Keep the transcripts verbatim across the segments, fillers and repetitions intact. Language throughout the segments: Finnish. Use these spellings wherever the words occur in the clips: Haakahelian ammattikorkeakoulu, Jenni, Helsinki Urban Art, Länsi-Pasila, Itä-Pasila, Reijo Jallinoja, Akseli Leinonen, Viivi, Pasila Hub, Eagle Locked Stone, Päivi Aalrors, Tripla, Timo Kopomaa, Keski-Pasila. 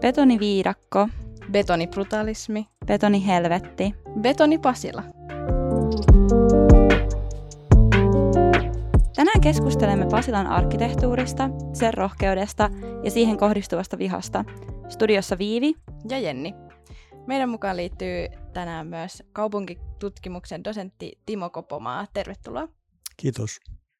Betoniviidakko. Betonibrutalismi. Betonihelvetti. Betonipasila. Tänään keskustelemme Pasilan arkkitehtuurista, sen rohkeudesta ja siihen kohdistuvasta vihasta. Studiossa Viivi ja Jenni. Meidän mukaan liittyy tänään myös kaupunkitutkimuksen dosentti Timo Kopomaa. Tervetuloa. Kiitos.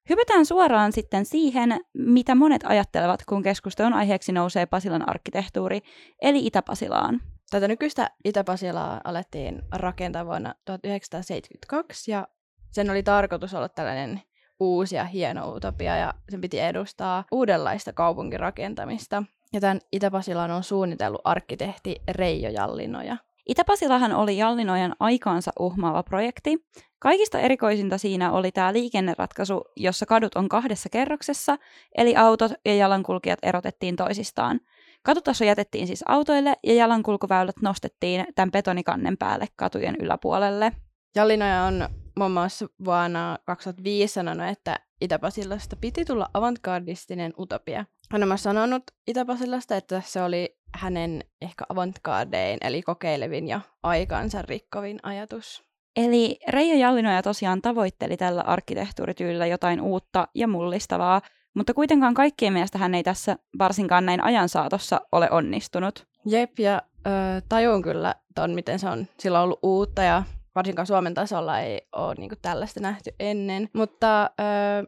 Hypätään suoraan sitten siihen, mitä monet ajattelevat, kun keskustelun aiheeksi nousee Pasilan arkkitehtuuri, eli Itä-Pasilaan. Tätä nykyistä Itä-Pasilaa alettiin rakentaa vuonna tuhatyhdeksänsataaseitsemänkymmentäkaksi ja sen oli tarkoitus olla tällainen uusi ja hieno utopia ja sen piti edustaa uudenlaista kaupunkirakentamista. Ja tämän Itä-Pasilan on suunnitellut arkkitehti Reijo Jallinoja. Itä-Pasilahan oli Jallinojan aikaansa uhmaava projekti. Kaikista erikoisinta siinä oli tämä liikenneratkaisu, jossa kadut on kahdessa kerroksessa, eli autot ja jalankulkijat erotettiin toisistaan. Katutaso jätettiin siis autoille ja jalankulkuväylät nostettiin tämän betonikannen päälle katujen yläpuolelle. Jallinoja on muun muassa vuonna kaksituhattaviisi sanonut, että Itä-Pasilasta piti tulla avantgardistinen utopia. Hän on sanonut Itä-Pasilasta, että se oli hänen ehkä avantgardein, eli kokeilevin ja aikaansa rikkovin ajatus. Eli Reijo Jallinoja tosiaan tavoitteli tällä arkkitehtuurityylillä jotain uutta ja mullistavaa, mutta kuitenkaan kaikkien mielestä hän ei tässä varsinkaan näin ajan saatossa ole onnistunut. Jep, ja ö, tajun kyllä ton, miten se on silloin ollut uutta ja varsinkaan Suomen tasolla ei ole niin kuin tällaista nähty ennen. Mutta öö,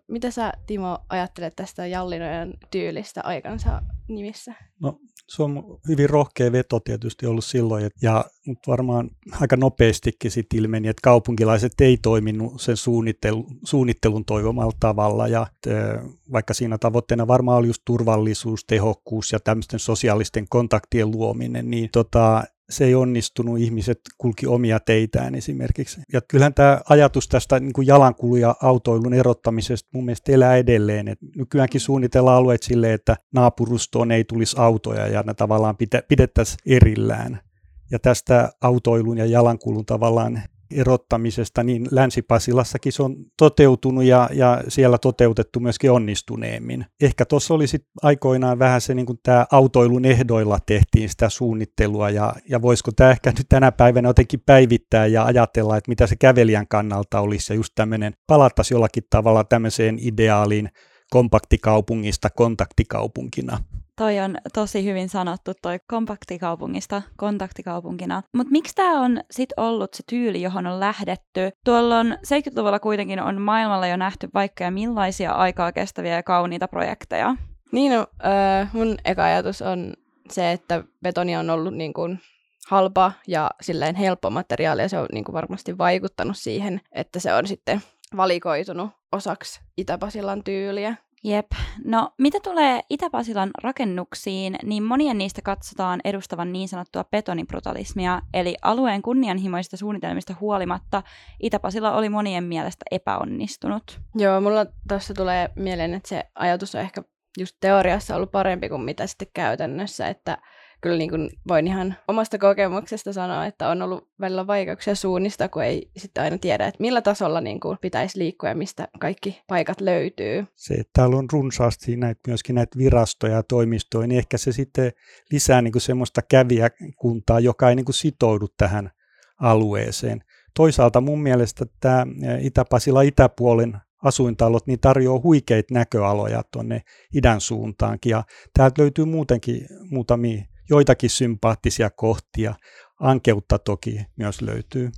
mitä sä, Timo, ajattelet tästä Jallinojan tyylistä aikansa nimissä? No, se on hyvin rohkea veto tietysti ollut silloin, ja, mutta varmaan aika nopeastikin sit ilmeni, että kaupunkilaiset ei toiminut sen suunnittelu, suunnittelun toivomalla tavalla. Ja, öö, vaikka siinä tavoitteena varmaan oli just turvallisuus, tehokkuus ja tämmöisten sosiaalisten kontaktien luominen, niin tota... se ei onnistunut, ihmiset kulki omia teitään esimerkiksi. Ja kyllähän tämä ajatus tästä niin kuin jalankulun ja autoilun erottamisesta mun mielestä elää edelleen. Et nykyäänkin suunnitellaan alueet silleen, että naapurustoon ei tulisi autoja ja ne tavallaan pitä, pidettäisiin erillään. Ja tästä autoilun ja jalankulun tavallaan erottamisesta, niin Länsi-Pasilassakin se on toteutunut ja, ja siellä toteutettu myöskin onnistuneemmin. Ehkä tuossa oli sitten aikoinaan vähän se, niin kuin tämä autoilun ehdoilla tehtiin sitä suunnittelua ja, ja voisiko tämä ehkä nyt tänä päivänä jotenkin päivittää ja ajatella, että mitä se kävelijän kannalta olisi ja just tämmöinen, palattaisiin jollakin tavalla tämmöiseen ideaaliin kompaktikaupungista kontaktikaupunkina. Toi on tosi hyvin sanottu, toi kompaktikaupungista kontaktikaupunkina. Mutta miksi tämä on sitten ollut se tyyli, johon on lähdetty? Tuolloin seitsemänkymmentäluvulla kuitenkin on maailmalla jo nähty vaikka ja millaisia aikaa kestäviä ja kauniita projekteja. Niin, no, äh, mun eka ajatus on se, että betoni on ollut niin kuin halpa ja silleen helppo materiaali, ja se on niin kuin varmasti vaikuttanut siihen, että se on sitten valikoitunut osaksi Itä-Pasilan tyyliä. Jep. No, mitä tulee Itä-Pasilan rakennuksiin, niin monien niistä katsotaan edustavan niin sanottua betonibrutalismia, eli alueen kunnianhimoisista suunnitelmista huolimatta Itä-Pasila oli monien mielestä epäonnistunut. Joo, mulla tuossa tulee mieleen, että se ajatus on ehkä just teoriassa ollut parempi kuin mitä sitten käytännössä, että kyllä niin kuin voin ihan omasta kokemuksesta sanoa, että on ollut välillä vaikeuksia suunnistaa, kun ei sitten aina tiedä, että millä tasolla niin kuin pitäisi liikkua ja mistä kaikki paikat löytyy. Se, että täällä on runsaasti näitä, myöskin näitä virastoja ja toimistoja, niin ehkä se sitten lisää niin kuin semmoista kävijäkuntaa, joka ei niin kuin sitoudu tähän alueeseen. Toisaalta mun mielestä tämä Itä-Pasila itäpuolen asuintalot niin tarjoaa huikeita näköaloja tuonne idän suuntaankin ja täältä löytyy muutenkin muutamia joitakin sympaattisia kohtia. Ankeutta toki myös löytyy.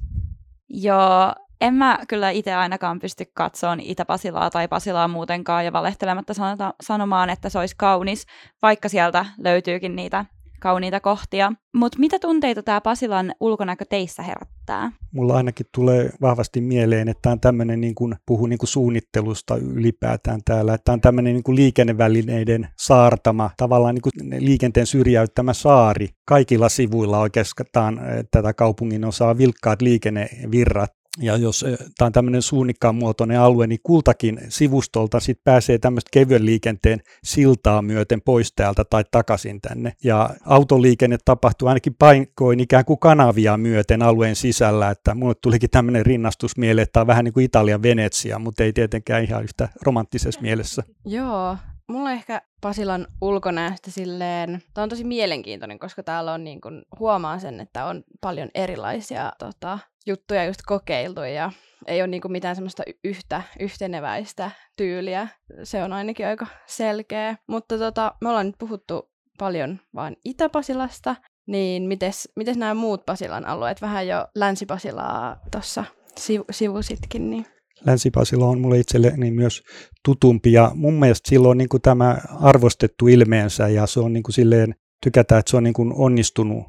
Joo, en mä kyllä itse ainakaan pysty katsomaan Itä-Pasilaa tai Pasilaa muutenkaan ja valehtelematta sanota, sanomaan, että se olisi kaunis, vaikka sieltä löytyykin niitä kauniita kohtia. Mutta mitä tunteita tämä Pasilan ulkonäkö teissä herättää? Mulla ainakin tulee vahvasti mieleen, että tämä on tämmöinen, niin kuin puhun niin kuin suunnittelusta ylipäätään täällä, että tämä on tämmöinen niin kuin liikennevälineiden saartama, tavallaan niin kuin liikenteen syrjäyttämä saari. Kaikilla sivuilla oikeastaan tätä kaupungin osaa vilkkaat liikennevirrat. Ja jos tämä on tämmöinen suunnikkaan muotoinen alue, niin kultakin sivustolta sit pääsee tämmöistä kevyen liikenteen siltaa myöten pois täältä tai takaisin tänne. Ja autoliikenne tapahtuu ainakin paikoin ikään kuin kanavia myöten alueen sisällä, että mulle tulikin tämmöinen rinnastus mieleen, että tämä on vähän niin kuin Italian Venetsia, mutta ei tietenkään ihan yhtä romanttisessa mielessä. Joo, Mulla on ehkä Pasilan ulkonäöstä silleen, tämä on tosi mielenkiintoinen, koska täällä on niin kuin, huomaa sen, että on paljon erilaisia tota, juttuja just kokeiltu ja ei ole niin kuin, mitään semmoista yhtä yhteneväistä tyyliä. Se on ainakin aika selkeä, mutta tota, me ollaan nyt puhuttu paljon vaan Itä-Pasilasta, niin mites, mites nämä muut Pasilan alueet? Vähän jo Länsi-Pasilaa tuossa sivu, sivusitkin, niin... Länsi-Pasila on mulle itselleni myös tutumpi ja mun mielestä sillä on niin kuin tämä arvostettu ilmeensä ja se on niin kuin silleen, tykätään, että se on niin kuin onnistunut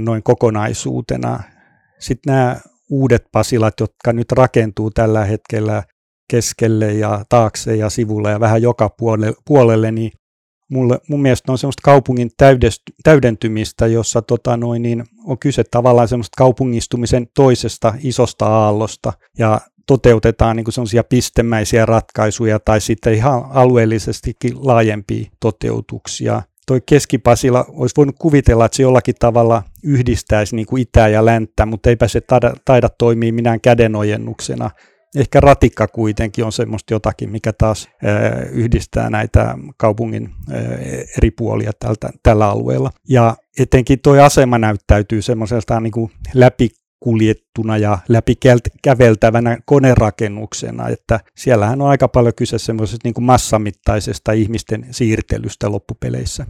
noin kokonaisuutena. Sitten nämä uudet Pasilat, jotka nyt rakentuu tällä hetkellä keskelle ja taakse ja sivulle ja vähän joka puolelle, niin mulle, mun mielestä on semmoista kaupungin täydentymistä, jossa tota noin, niin on kyse tavallaan semmoista kaupungistumisen toisesta isosta aallosta ja toteutetaan niin kuin sellaisia pistemäisiä ratkaisuja tai sitten ihan alueellisestikin laajempia toteutuksia. Toi Keski-Pasila olisi voinut kuvitella, että se jollakin tavalla yhdistäisi niin kuin itää ja länttä, mutta eipä se taida, taida toimia minään kädenojennuksena. Ehkä ratikka kuitenkin on semmoista jotakin, mikä taas äh, yhdistää näitä kaupungin äh, eri puolia tältä, tällä alueella. Ja etenkin toi asema näyttäytyy semmoiselta niin kuin läpi kuljettuna ja läpikäveltävänä konerakennuksena, että siellähän on aika paljon kyse semmoisesta niin kuin massamittaisesta ihmisten siirtelystä loppupeleissä.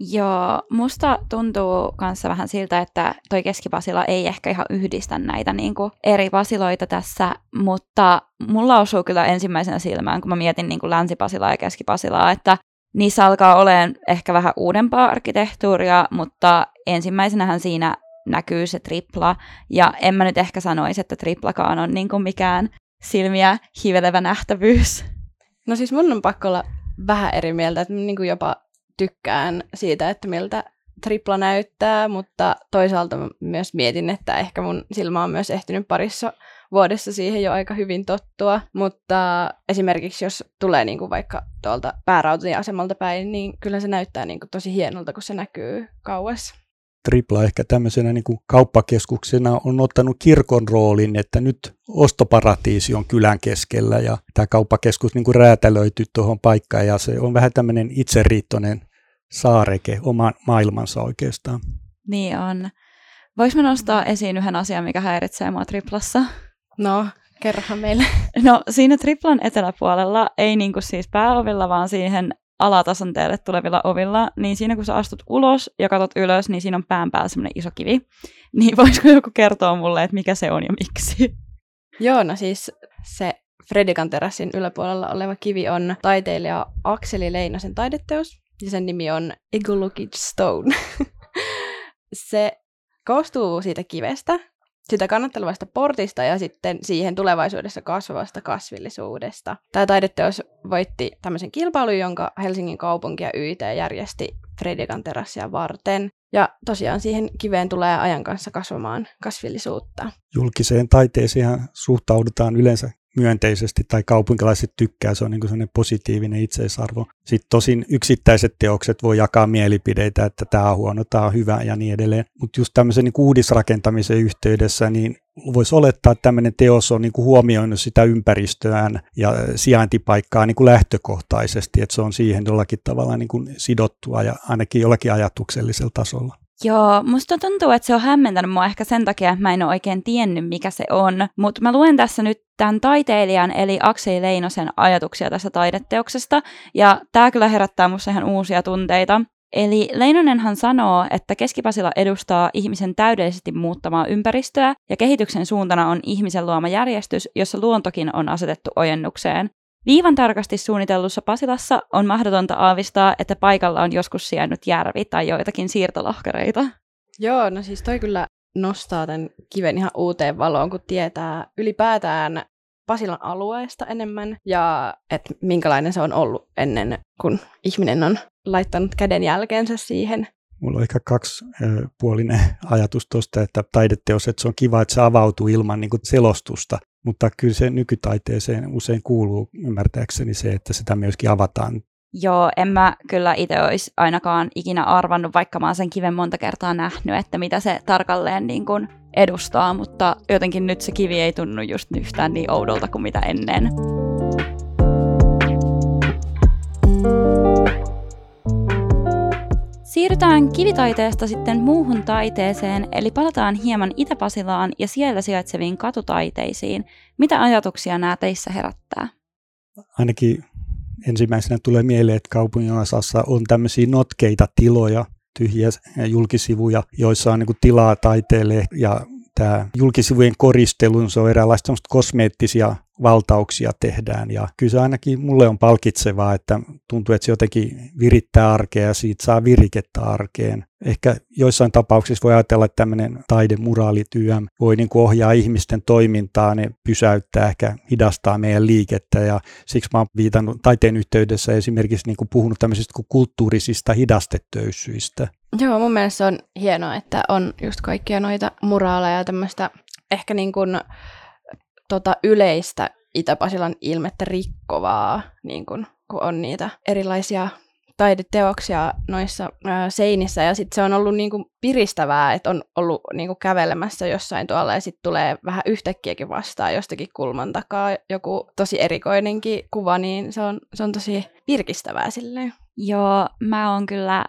Joo, musta tuntuu kanssa vähän siltä, että toi Keski-Pasila ei ehkä ihan yhdistä näitä niin kuin eri Pasiloita tässä, mutta mulla osuu kyllä ensimmäisenä silmään, kun mä mietin niin kuin Länsi-Pasilaa ja Keski-Pasilaa, että niissä alkaa olemaan ehkä vähän uudempaa arkkitehtuuria, mutta ensimmäisenähän siinä näkyy se tripla, ja en mä nyt ehkä sanoisi, että triplakaan on niin kuin mikään silmiä hivelevä nähtävyys. No siis mun on pakko olla vähän eri mieltä, että mä niin kuin jopa tykkään siitä, että miltä tripla näyttää, mutta toisaalta mä myös mietin, että ehkä mun silmä on myös ehtinyt parissa vuodessa siihen jo aika hyvin tottua, mutta esimerkiksi jos tulee niin kuin vaikka tuolta päärautatieasemalta päin, niin kyllä se näyttää niin kuin tosi hienolta, kun se näkyy kauas. Tripla ehkä tämmöisenä niin kuin kauppakeskuksena on ottanut kirkon roolin, että nyt ostoparatiisi on kylän keskellä ja tämä kauppakeskus niin kuin räätälöityy tuohon paikkaan ja se on vähän tämmöinen itseriittoinen saareke, oma maailmansa oikeastaan. Niin on. Voisi mä nostaa esiin yhden asian, mikä häiritsee mua Triplassa? No, kerrohan meille. No, siinä Triplan eteläpuolella, ei niin kuin siis pääovilla, vaan siihen alatasanteelle tulevilla ovilla, niin siinä kun sä astut ulos ja katot ylös, niin siinä on pään päällä semmoinen iso kivi. Niin voisiko joku kertoa mulle, että mikä se on ja miksi? Joo, no siis se Fredikan terassin yläpuolella oleva kivi on taiteilija Akseli Leinosen taideteos, ja sen nimi on Eagle Locked Stone. Se koostuu siitä kivestä, sitä kannattelevasta portista ja sitten siihen tulevaisuudessa kasvavasta kasvillisuudesta. Tämä taideteos voitti tämmöisen kilpailun, jonka Helsingin kaupunki ja Y T järjesti Fredikan terassia varten. Ja tosiaan siihen kiveen tulee ajan kanssa kasvamaan kasvillisuutta. Julkiseen taiteeseen suhtaudutaan yleensä myönteisesti tai kaupunkilaiset tykkää, se on niin kuin sellainen positiivinen itseisarvo. Sitten tosin yksittäiset teokset voi jakaa mielipideitä, että tämä on huono, tämä on hyvä ja niin edelleen. Mutta just tämmöisen niin kuin uudisrakentamisen yhteydessä niin voisi olettaa, että tämmöinen teos on niin kuin huomioinut sitä ympäristöään ja sijaintipaikkaa niin kuin lähtökohtaisesti, että se on siihen jollakin tavalla niin kuin sidottua ja ainakin jollakin ajatuksellisella tasolla. Joo, musta tuntuu, että se on hämmentänyt mua ehkä sen takia, että mä en ole oikein tiennyt, mikä se on. Mutta mä luen tässä nyt tämän taiteilijan, eli Akseli Leinosen ajatuksia tästä taideteoksesta, ja tää kyllä herättää musta ihan uusia tunteita. Eli Leinonenhan sanoo, että Keski-Pasila edustaa ihmisen täydellisesti muuttamaa ympäristöä, ja kehityksen suuntana on ihmisen luoma järjestys, jossa luontokin on asetettu ojennukseen. Viivan tarkasti suunnitellussa Pasilassa on mahdotonta aavistaa, että paikalla on joskus sijainnut järvi tai joitakin siirtolohkareita. Joo, no siis toi kyllä nostaa tämän kiven ihan uuteen valoon, kun tietää ylipäätään Pasilan alueesta enemmän ja että minkälainen se on ollut ennen, kun ihminen on laittanut käden jälkeensä siihen. Mulla on ehkä kaksipuolinen ajatus tuosta, että taideteos, että se on kiva, että se avautuu ilman niin kuin selostusta. Mutta kyllä se nykytaiteeseen usein kuuluu ymmärtääkseni se, että sitä myöskin avataan. Joo, en mä kyllä itse olisi ainakaan ikinä arvannut, vaikka mä oon sen kiven monta kertaa nähnyt, että mitä se tarkalleen niin kuin edustaa. Mutta jotenkin nyt se kivi ei tunnu just yhtään niin oudolta kuin mitä ennen. Siirrytään kivitaiteesta sitten muuhun taiteeseen, eli palataan hieman Itä-Pasilaan ja siellä sijaitseviin katutaiteisiin. Mitä ajatuksia nämä teissä herättää? Ainakin ensimmäisenä tulee mieleen, että kaupunginosassa on tämmöisiä notkeita tiloja, tyhjiä julkisivuja, joissa on niin kuin tilaa taiteelle. Ja tämä julkisivujen koristelu, se on eräänlaista semmoista kosmeettisia valtauksia tehdään. Ja kyllä se ainakin mulle on palkitsevaa, että tuntuu, että se jotenkin virittää arkea ja siitä saa virikettä arkeen. Ehkä joissain tapauksissa voi ajatella, että tämmöinen taidemuraalityö voi niin kuin ohjaa ihmisten toimintaa, ne pysäyttää, ehkä hidastaa meidän liikettä. Ja siksi mä oon viitannut taiteen yhteydessä esimerkiksi niin kuin puhunut tämmöisistä kuin kulttuurisista hidastetöyssyistä. Joo, mun mielestä se on hienoa, että on just kaikkia noita muraaleja ja tämmöistä ehkä niin kuin tota yleistä Itä-Pasilan ilmettä rikkovaa, niin kun, kun on niitä erilaisia taideteoksia noissa ää, seinissä. Ja sitten se on ollut niin kun piristävää, että on ollut niin kun kävelemässä jossain tuolla ja sitten tulee vähän yhtäkkiäkin vastaan jostakin kulman takaa joku tosi erikoinenkin kuva, niin se on, se on tosi virkistävää silleen. Joo, mä oon kyllä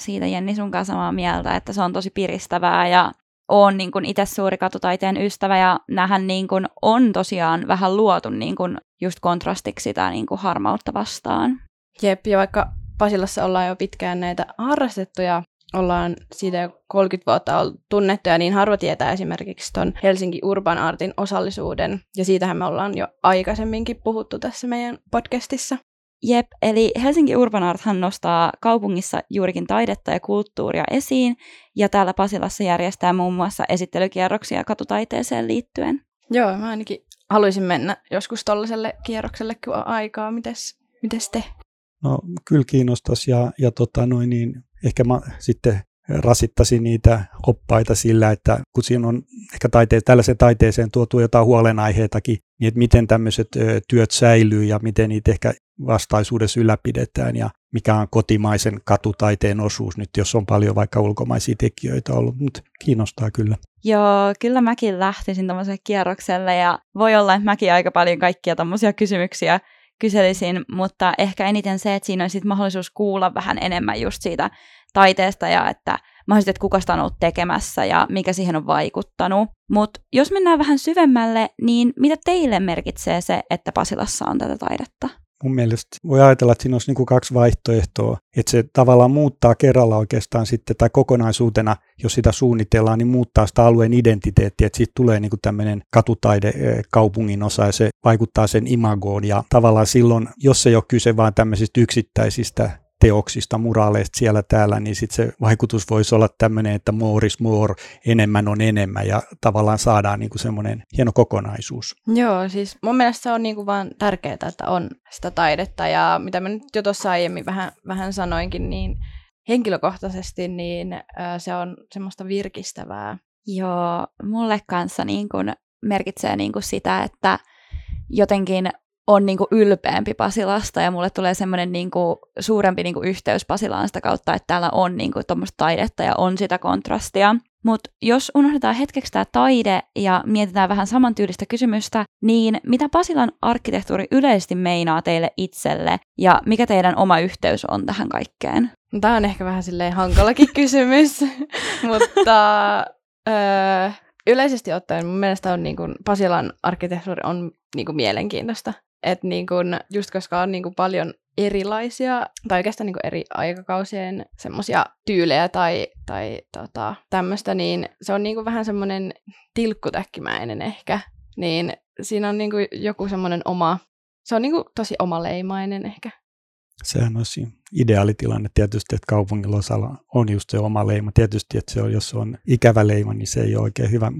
siitä Jenni sun kanssa samaa mieltä, että se on tosi piristävää ja olen niin kuin itse suuri katutaiteen ystävä ja nämähän niin kuin on tosiaan vähän luotu niin kuin just kontrastiksi sitä niin kuin harmautta vastaan. Jep, ja vaikka Pasilassa ollaan jo pitkään näitä harrastettuja, ollaan siitä jo kolmekymmentä vuotta ollut tunnettuja, niin harva tietää esimerkiksi ton Helsinki Urban Artin osallisuuden. Ja siitähän me ollaan jo aikaisemminkin puhuttu tässä meidän podcastissa. Jep, eli Helsinki Urban Arthan nostaa kaupungissa juurikin taidetta ja kulttuuria esiin, ja täällä Pasilassa järjestää muun muassa esittelykierroksia katutaiteeseen liittyen. Joo, mä ainakin haluaisin mennä joskus tollaselle kierrokselle, kun on aikaa. Mites, mites te? No, kyllä kiinnostaisi, ja, ja tota noin, niin ehkä mä sitten rasittaisin niitä oppaita sillä, että kun siinä on ehkä taite- tällaiseen taiteeseen tuotu jotain huolenaiheitakin, niin että miten tämmöiset ö, työt säilyy ja miten niitä ehkä vastaisuudessa ylläpidetään ja mikä on kotimaisen katutaiteen osuus nyt, jos on paljon vaikka ulkomaisia tekijöitä ollut, mutta kiinnostaa kyllä. Joo, kyllä mäkin lähtisin tämmöiselle kierrokselle ja voi olla, että mäkin aika paljon kaikkia tämmöisiä kysymyksiä kyselisin, mutta ehkä eniten se, että siinä on sitten mahdollisuus kuulla vähän enemmän just siitä taiteesta ja että mahdollisesti, että kuka sitä on ollut tekemässä ja mikä siihen on vaikuttanut. Mutta jos mennään vähän syvemmälle, niin mitä teille merkitsee se, että Pasilassa on tätä taidetta? Mun mielestä voi ajatella, että siinä olisi niin kuin kaksi vaihtoehtoa, että se tavallaan muuttaa kerralla oikeastaan sitten, tai kokonaisuutena, jos sitä suunnitellaan, niin muuttaa sitä alueen identiteettiä, että siitä tulee niin kuin tämmöinen katutaide kaupungin osa, ja se vaikuttaa sen imagoon, ja tavallaan silloin, jos ei ole kyse vaan tämmöisistä yksittäisistä teoksista, muraaleista siellä täällä, niin sitten se vaikutus voisi olla tämmöinen, että more is more, enemmän on enemmän ja tavallaan saadaan niinku semmoinen hieno kokonaisuus. Joo, siis mun mielestä se on niinku vaan tärkeää, että on sitä taidetta ja mitä mä nyt jo tuossa aiemmin vähän, vähän sanoinkin, niin henkilökohtaisesti niin se on semmoista virkistävää. Joo, mulle kanssa niinku merkitsee niinku sitä, että jotenkin on niin kuin ylpeämpi Pasilasta ja mulle tulee semmoinen niin kuin suurempi niin kuin yhteys Pasilaan sitä kautta, että täällä on niin kuin tuommoista taidetta ja on sitä kontrastia. Mutta jos unohdetaan hetkeksi tämä taide ja mietitään vähän samantyylistä kysymystä, niin mitä Pasilan arkkitehtuuri yleisesti meinaa teille itselle ja mikä teidän oma yhteys on tähän kaikkeen? Tämä on ehkä vähän silleen hankalakin kysymys, mutta öö, yleisesti ottaen mun mielestä on niin kuin Pasilan arkkitehtuuri on niin kuin mielenkiintoista. Että niin kun, just koska on niin kun paljon erilaisia, tai oikeastaan niin kun eri aikakausien semmoisia tyylejä tai, tai tota, tämmöistä, niin se on niin kun vähän semmoinen tilkkutäkkimäinen ehkä. Niin siinä on niin kun joku semmoinen oma, se on niin kun tosi omaleimainen ehkä. Sehän olisi ideaalitilanne tietysti, että kaupungilla osalla on just se oma leima. Tietysti, että se on, jos on ikävä leima, niin se ei ole oikein hyvä.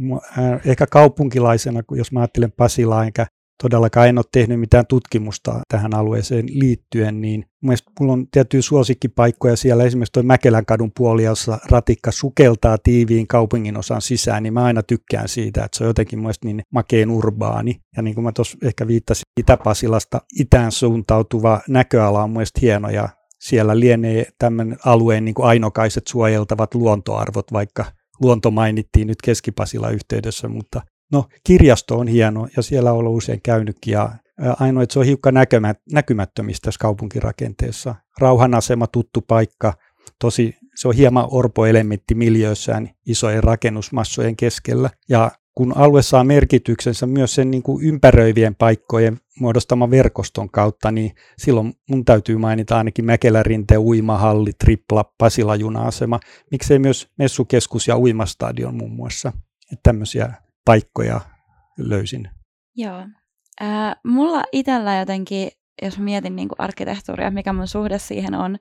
Ehkä kaupunkilaisena, jos mä ajattelen Pasilaa, enkä todellakaan en ole tehnyt mitään tutkimusta tähän alueeseen liittyen, niin mielestäni mulla on tiettyjä suosikkipaikkoja siellä, esimerkiksi tuo Mäkelänkadun puoli, jossa ratikka sukeltaa tiiviin kaupungin osan sisään, niin mä aina tykkään siitä, että se on jotenkin mielestäni niin makeen urbaani. Ja niin kuin mä tuossa ehkä viittasin, Itä-Pasilasta itään suuntautuva näköala on mielestäni hieno, ja siellä lienee tämän alueen niin kuin ainokaiset suojeltavat luontoarvot, vaikka luonto mainittiin nyt Keski-Pasilan yhteydessä, mutta no, kirjasto on hieno ja siellä on ollut usein käynytkin ja ainoa, että se on hiukan näkymä, näkymättömissä tässä kaupunkirakenteessa. Rauhanasema, tuttu paikka, tosi, se on hieman orpoelementti miljöissään isojen rakennusmassojen keskellä. Ja kun alue saa merkityksensä myös sen niin kuin ympäröivien paikkojen muodostaman verkoston kautta, niin silloin mun täytyy mainita ainakin Mäkelärinteen uimahalli, Tripla, Pasila juna-asema, miksei myös messukeskus ja uimastadion muun muassa. Että tämmöisiä paikkoja löysin. Joo. Äh, mulla itsellä jotenkin, jos mietin niin kuin arkkitehtuuria, mikä mun suhde siihen on,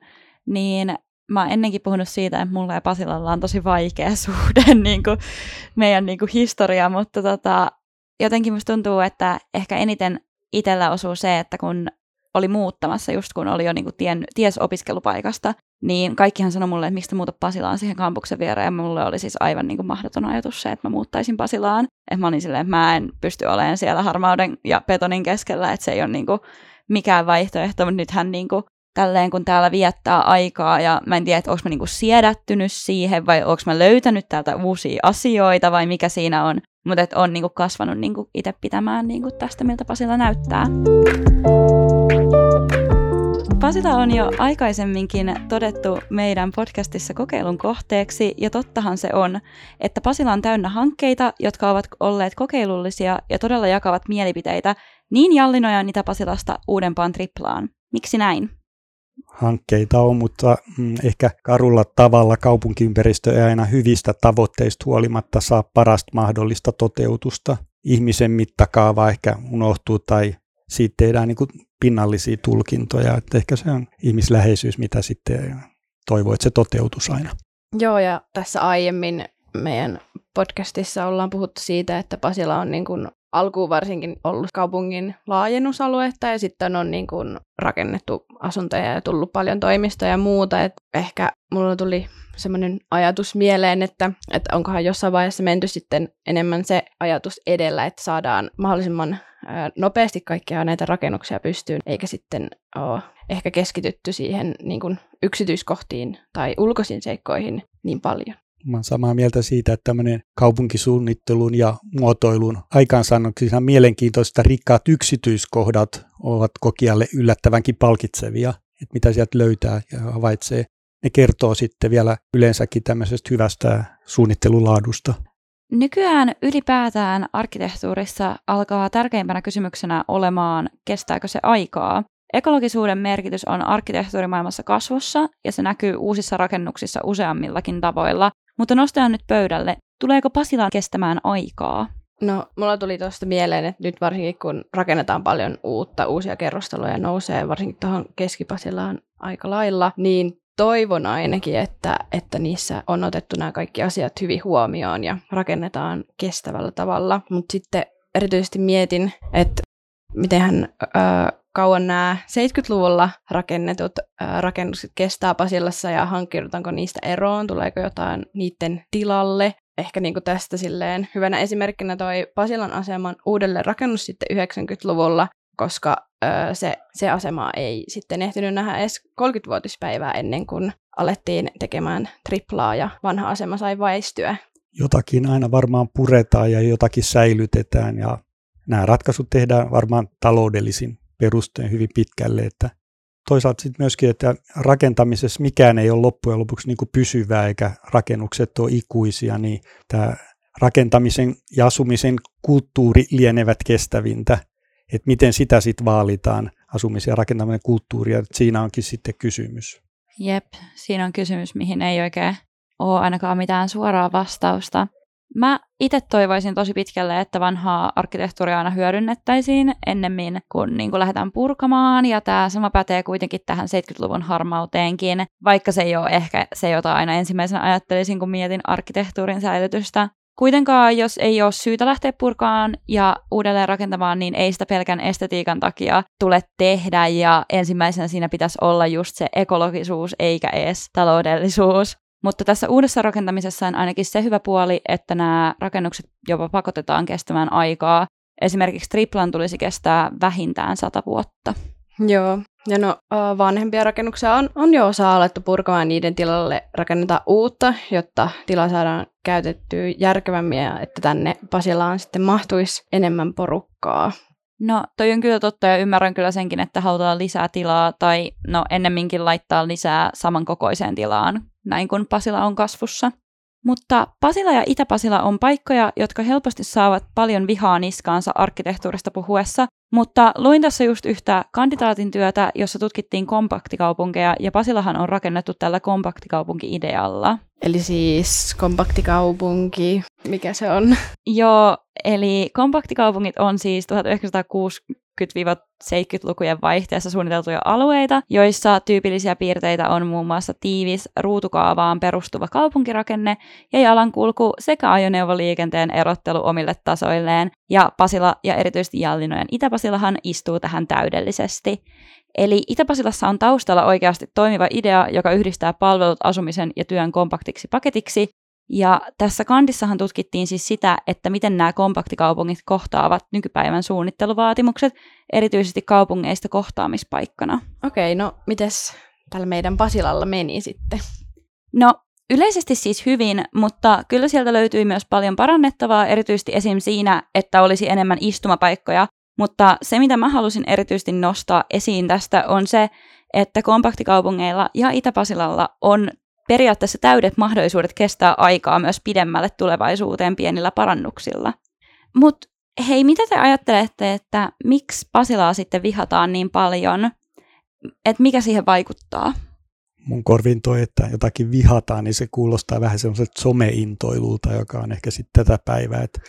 niin mä oon ennenkin puhunut siitä, että mulla ja Pasilalla on tosi vaikea suhde niin kuin meidän niin kuin historiaa, mutta tota, jotenkin musta tuntuu, että ehkä eniten itsellä osuu se, että kun oli muuttamassa, just kun oli jo niin kuin tien, ties opiskelupaikasta, niin kaikkihan sanoi mulle, että miksi te muuta Pasilaan siihen kampuksen viereen, ja mulle oli siis aivan niin kuin mahdoton ajatus se, että mä muuttaisin Pasilaan. Että mä olin silleen, että mä en pysty olemaan siellä harmauden ja betonin keskellä, että se ei ole niin kuin mikään vaihtoehto, mutta nythän niin kuin tälleen kun täällä viettää aikaa ja mä en tiedä, että onko mä niinku siedättynyt siihen vai onko mä löytänyt täältä uusia asioita vai mikä siinä on. Mutta että on niinku kasvanut niinku itse pitämään niinku tästä, miltä Pasila näyttää. Pasila on jo aikaisemminkin todettu meidän podcastissa kokeilun kohteeksi, ja tottahan se on, että Pasila on täynnä hankkeita, jotka ovat olleet kokeilullisia ja todella jakavat mielipiteitä niin Jallinojan Itä-Pasilasta uudempaan Triplaan. Miksi näin? Hankkeita on, mutta mm, ehkä karulla tavalla kaupunkiympäristö ei aina hyvistä tavoitteista huolimatta saa parasta mahdollista toteutusta. Ihmisen mittakaava ehkä unohtuu tai siitä tehdään niin kuin pinnallisia tulkintoja. Että ehkä se on ihmisläheisyys, mitä sitten toivoo, että se toteutuisi aina. Joo, ja tässä aiemmin meidän podcastissa ollaan puhuttu siitä, että Pasila on niin kuin alkuun varsinkin ollut kaupungin laajennusaluetta, ja sitten on niin kuin rakennettu asuntoja ja tullut paljon toimistoja ja muuta. Et ehkä mulla tuli semmoinen ajatus mieleen, että, että onkohan jossain vaiheessa menty sitten enemmän se ajatus edellä, että saadaan mahdollisimman nopeasti kaikkia näitä rakennuksia pystyyn, eikä sitten ole ehkä keskitytty siihen niin kuin yksityiskohtiin tai ulkoisiin seikkoihin niin paljon. Mä oon samaa mieltä siitä, että tämmöinen kaupunkisuunnittelun ja muotoilun aikaansaannoksissa mielenkiintoista rikkaat yksityiskohdat ovat kokijalle yllättävänkin palkitsevia, että mitä sieltä löytää ja havaitsee. Ne kertoo sitten vielä yleensäkin tämmöisestä hyvästä suunnittelulaadusta. Nykyään ylipäätään arkkitehtuurissa alkaa tärkeimpänä kysymyksenä olemaan, kestääkö se aikaa. Ekologisuuden merkitys on arkkitehtuurimaailmassa kasvussa, ja se näkyy uusissa rakennuksissa useammillakin tavoilla. Mutta nostetaan nyt pöydälle, tuleeko Pasila kestämään aikaa? No, mulla tuli tuosta mieleen, että nyt varsinkin kun rakennetaan paljon uutta, uusia kerrostaloja nousee, varsinkin tuohon Keski-Pasilaan aika lailla, niin toivon ainakin, että, että niissä on otettu nämä kaikki asiat hyvin huomioon ja rakennetaan kestävällä tavalla. Mutta sitten erityisesti mietin, että mitenhän Öö, kauan nämä seitsemänkymmentäluvulla rakennetut ää, rakennukset kestää Pasilassa ja hankkiudutaanko niistä eroon, tuleeko jotain niiden tilalle. Ehkä niin kuin tästä silleen hyvänä esimerkkinä toi Pasilan aseman uudelleen rakennus sitten yhdeksänkymmentäluvulla, koska ää, se, se asema ei sitten ehtinyt nähdä edes kolmekymmentävuotispäivää ennen kuin alettiin tekemään Triplaa ja vanha asema sai väistyä. Jotakin aina varmaan puretaan ja jotakin säilytetään ja nämä ratkaisut tehdään varmaan taloudellisin perusteen hyvin pitkälle, että toisaalta sitten myöskin, että rakentamisessa mikään ei ole loppujen lopuksi niin kuin pysyvää eikä rakennukset ole ikuisia, niin tämä rakentamisen ja asumisen kulttuuri lienevät kestävintä, että miten sitä sitten vaalitaan, asumisen ja rakentamisen kulttuuria, että siinä onkin sitten kysymys. Jep, siinä on kysymys, mihin ei oikein ole ainakaan mitään suoraa vastausta. Mä itse toivoisin tosi pitkälle, että vanhaa arkkitehtuuria aina hyödynnettäisiin ennemmin, kun niin kun lähdetään purkamaan. Ja tämä sama pätee kuitenkin tähän seitsemänkymmentäluvun harmauteenkin, vaikka se ei ole ehkä se, jota aina ensimmäisenä ajattelisin, kun mietin arkkitehtuurin säilytystä. Kuitenkaan, jos ei ole syytä lähteä purkaan ja uudelleen rakentamaan, niin ei sitä pelkän estetiikan takia tule tehdä. Ja ensimmäisenä siinä pitäisi olla just se ekologisuus eikä edes taloudellisuus. Mutta tässä uudessa rakentamisessa on ainakin se hyvä puoli, että nämä rakennukset jopa pakotetaan kestämään aikaa. Esimerkiksi Triplan tulisi kestää vähintään sata vuotta. Joo, ja no vanhempia rakennuksia on, on jo osa alettu purkamaan, niiden tilalle rakennetaan uutta, jotta tila saadaan käytettyä järkevämmin ja että tänne Pasilaan sitten mahtuisi enemmän porukkaa. No toi on kyllä totta ja ymmärrän kyllä senkin, että halutaan lisää tilaa tai no ennemminkin laittaa lisää samankokoiseen tilaan, näin kun Pasila on kasvussa. Mutta Pasila ja Itä-Pasila on paikkoja, jotka helposti saavat paljon vihaa niskaansa arkkitehtuurista puhuessa, mutta luin tässä just yhtä kandidaatin työtä, jossa tutkittiin kompaktikaupunkeja, ja Pasilahan on rakennettu tällä kompaktikaupunki-idealla. Eli siis kompaktikaupunki, mikä se on? Joo, eli kompaktikaupungit on siis tuhatyhdeksänsataakuusikymmentä-seitsemänkymmentälukujen vaihteessa suunniteltuja alueita, joissa tyypillisiä piirteitä on muun muassa tiivis, ruutukaavaan perustuva kaupunkirakenne ja jalankulku sekä ajoneuvoliikenteen erottelu omille tasoilleen, ja Pasila ja erityisesti Jallinojen Itä-Pasilahan istuu tähän täydellisesti. Eli Itä-Pasilassa on taustalla oikeasti toimiva idea, joka yhdistää palvelut, asumisen ja työn kompaktiksi paketiksi, ja tässä kandissahan tutkittiin siis sitä, että miten nämä kompaktikaupungit kohtaavat nykypäivän suunnitteluvaatimukset, erityisesti kaupungeista kohtaamispaikkana. Okei, no mites tällä meidän Pasilalla meni sitten? No yleisesti siis hyvin, mutta kyllä sieltä löytyi myös paljon parannettavaa, erityisesti esim. Siinä, että olisi enemmän istumapaikkoja. Mutta se, mitä mä halusin erityisesti nostaa esiin tästä, on se, että kompaktikaupungeilla ja Itä-Pasilalla on periaatteessa täydet mahdollisuudet kestää aikaa myös pidemmälle tulevaisuuteen pienillä parannuksilla. Mutta hei, mitä te ajattelette, että miksi Pasilaa sitten vihataan niin paljon? Että mikä siihen vaikuttaa? Mun korviin toi, että jotakin vihataan, niin se kuulostaa vähän semmoiselta someintoilulta, joka on ehkä sitten tätä päivää. Et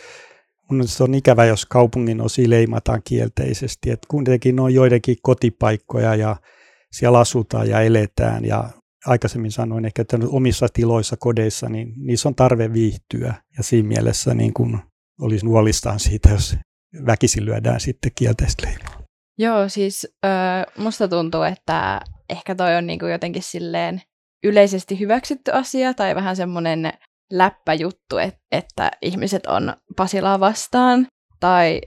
mun se on ikävä, jos kaupungin osia leimataan kielteisesti. Et kuitenkin on joidenkin kotipaikkoja ja siellä asutaan ja eletään ja aikaisemmin sanoin ehkä, että omissa tiloissa, kodeissa, niin niissä on tarve viihtyä. Ja siinä mielessä niin kun olisi nuolistaan siitä, jos väkisin lyödään sitten kielteistä leimaa. Joo, siis äh, musta tuntuu, että ehkä toi on niinku jotenkin silleen yleisesti hyväksytty asia tai vähän semmoinen läppäjuttu, et, että ihmiset on Pasilaa vastaan. Tai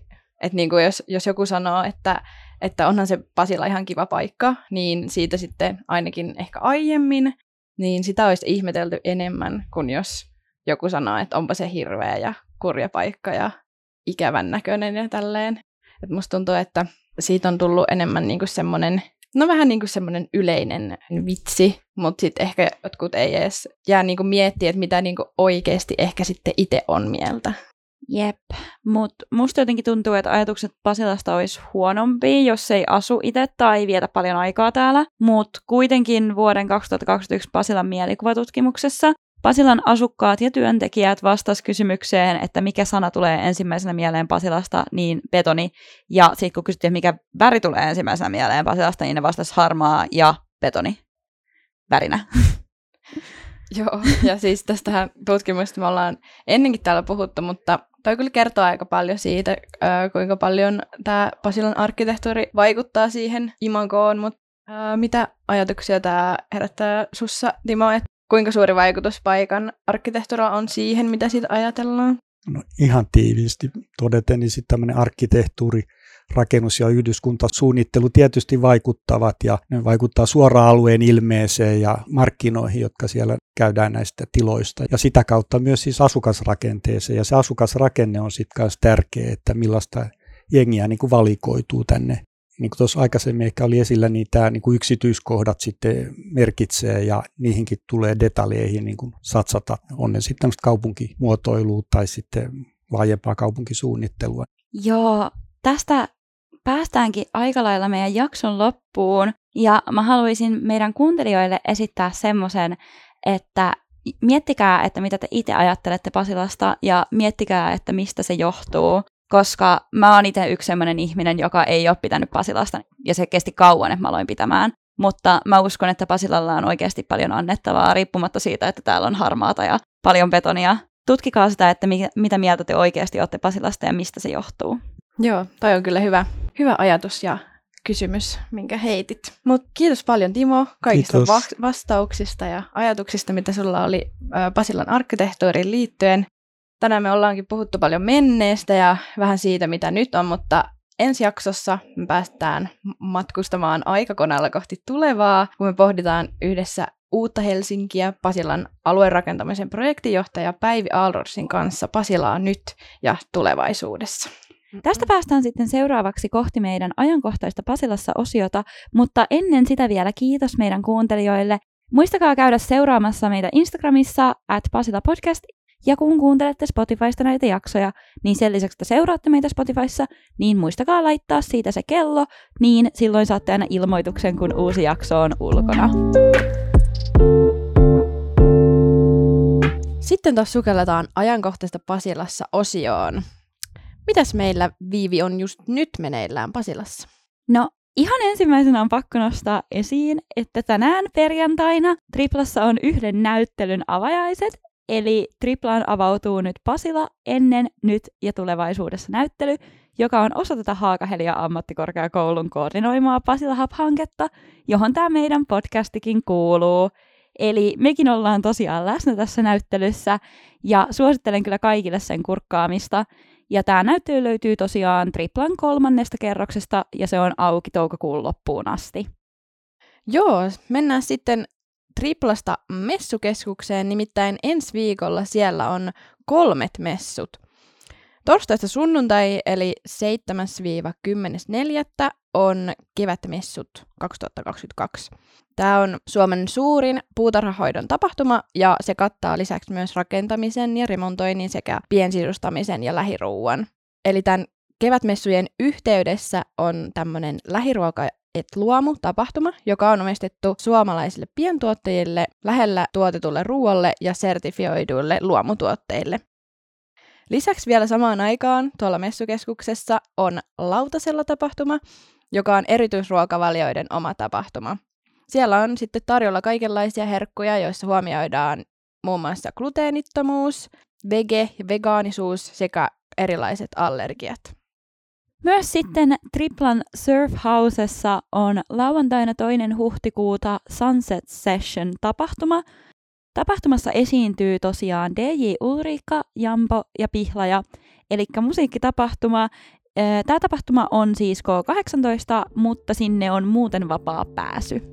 että niinku jos, jos joku sanoo, että että onhan se Pasila ihan kiva paikka, niin siitä sitten ainakin ehkä aiemmin, niin sitä olisi ihmetelty enemmän kuin jos joku sanoo, että onpa se hirveä ja kurja paikka ja ikävän näköinen ja tälleen. Et musta tuntuu, että siitä on tullut enemmän niinku semmoinen, no vähän niinku semmoinen yleinen vitsi, mutta sitten ehkä jotkut ei edes jää niinku miettiä, että mitä niinku oikeasti ehkä sitten itse on mieltä. Jep, mutta musta jotenkin tuntuu, että ajatukset Pasilasta olisi huonompia, jos ei asu itse tai vietä paljon aikaa täällä. Mutta kuitenkin vuoden kaksituhattakaksikymmentäyksi Pasilan mielikuvatutkimuksessa Pasilan asukkaat ja työntekijät vastasivat kysymykseen, että mikä sana tulee ensimmäisenä mieleen Pasilasta, niin betoni. Ja sitten kun kysyttiin, mikä väri tulee ensimmäisenä mieleen Pasilasta, niin ne vastasivat harmaa ja betoni värinä. Joo, ja siis tästä tutkimusta me ollaan ennenkin täällä puhuttu, mutta toi kyllä kertoo aika paljon siitä, kuinka paljon tämä Pasilan arkkitehtuuri vaikuttaa siihen imagoon, mutta mitä ajatuksia tämä herättää sussa, Timo, että kuinka suuri vaikutus paikan arkkitehtuurilla on siihen, mitä siitä ajatellaan? No ihan tiiviisti todeten, niin sitten tämmöinen arkkitehtuuri, rakennus- ja yhdyskuntasuunnittelu tietysti vaikuttavat ja ne vaikuttaa suoraan alueen ilmeeseen ja markkinoihin, jotka siellä käydään näistä tiloista ja sitä kautta myös siis asukasrakenteeseen ja se asukasrakenne on sitten myös tärkeä, että millaista jengiä niin kuin valikoituu tänne. Niin kuin tuossa aikaisemmin ehkä oli esillä, niin tämä niin kuin yksityiskohdat sitten merkitsee ja niihinkin tulee detaljeihin niin kuin satsata. On ne sitten tämmöistä kaupunkimuotoilua tai sitten laajempaa kaupunkisuunnittelua. Joo. Tästä päästäänkin aika lailla meidän jakson loppuun, ja mä haluaisin meidän kuuntelijoille esittää semmoisen, että miettikää, että mitä te itse ajattelette Pasilasta, ja miettikää, että mistä se johtuu, koska mä oon itse yksi semmoinen ihminen, joka ei ole pitänyt Pasilasta, ja se kesti kauan, että mä aloin pitämään, mutta mä uskon, että Pasilalla on oikeasti paljon annettavaa, riippumatta siitä, että täällä on harmaata ja paljon betonia. Tutkikaa sitä, että mitä mieltä te oikeasti olette Pasilasta, ja mistä se johtuu. Joo, toi on kyllä hyvä, hyvä ajatus ja kysymys, minkä heitit. Mut kiitos paljon Timo kaikista va- vastauksista ja ajatuksista, mitä sulla oli Pasilan arkkitehtuuriin liittyen. Tänään me ollaankin puhuttu paljon menneestä ja vähän siitä, mitä nyt on, mutta ensi jaksossa me päästään matkustamaan aikakoneella kohti tulevaa, kun me pohditaan yhdessä uutta Helsinkiä Pasilan aluerakentamisen projektijohtaja Päivi Aalrorsin kanssa Pasilaa nyt ja tulevaisuudessa. Tästä päästään sitten seuraavaksi kohti meidän ajankohtaista Pasilassa osiota, mutta ennen sitä vielä kiitos meidän kuuntelijoille. Muistakaa käydä seuraamassa meitä Instagramissa at Pasila Podcast, ja kun kuuntelette Spotifysta näitä jaksoja, niin sen lisäksi, että seuraatte meitä Spotifyssa, niin muistakaa laittaa siitä se kello, niin silloin saatte aina ilmoituksen, kun uusi jakso on ulkona. Sitten taas sukelletaan ajankohtaista Pasilassa osioon. Mitäs meillä, Viivi, on just nyt meneillään Pasilassa? No, ihan ensimmäisenä on pakko nostaa esiin, että tänään perjantaina Triplassa on yhden näyttelyn avajaiset, eli Triplaan avautuu nyt Pasila ennen, nyt ja tulevaisuudessa näyttely, joka on osa tätä Haakahelian ammattikorkeakoulun koordinoimaa Pasila Hub-hanketta, johon tämä meidän podcastikin kuuluu. Eli mekin ollaan tosiaan läsnä tässä näyttelyssä ja suosittelen kyllä kaikille sen kurkkaamista. Ja tämä näyttely löytyy tosiaan Triplan kolmannesta kerroksesta ja se on auki toukokuun loppuun asti. Joo, mennään sitten Triplasta messukeskukseen, nimittäin ensi viikolla siellä on kolmet messut. Torstaista sunnuntai eli seitsemäs kymmenes neljättä on kevätmessut kaksituhattakaksikymmentäkaksi. Tämä on Suomen suurin puutarhahoidon tapahtuma ja se kattaa lisäksi myös rakentamisen ja remontoinnin sekä piensisustamisen ja lähiruuan. Eli tämän kevätmessujen yhteydessä on tämmöinen lähiruoka- et luomu-tapahtuma, joka on omistettu suomalaisille pientuottajille, lähellä tuotetulle ruualle ja sertifioiduille luomutuotteille. Lisäksi vielä samaan aikaan tuolla messukeskuksessa on lautasella tapahtuma, joka on erityisruokavalioiden oma tapahtuma. Siellä on sitten tarjolla kaikenlaisia herkkuja, joissa huomioidaan muun muassa gluteenittomuus, vege- ja vegaanisuus sekä erilaiset allergiat. Myös sitten Triplan Surf Housessa on lauantaina toinen huhtikuuta Sunset Session-tapahtuma. Tapahtumassa esiintyy tosiaan D J Ulrika, Jampo ja Pihlaja, eli musiikkitapahtuma. Tämä tapahtuma on siis koo kahdeksantoista, mutta sinne on muuten vapaa pääsy.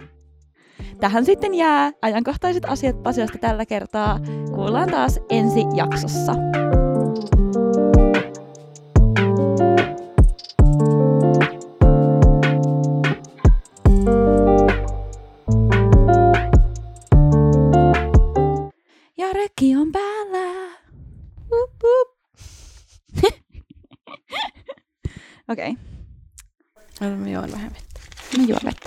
Tähän sitten jää ajankohtaiset asiat Pasilasta tällä kertaa. Kuullaan taas ensi jaksossa. Reki on päällä. Up, up. Okei. Okay. Mä juon vähän vettä. Mä juon vettä.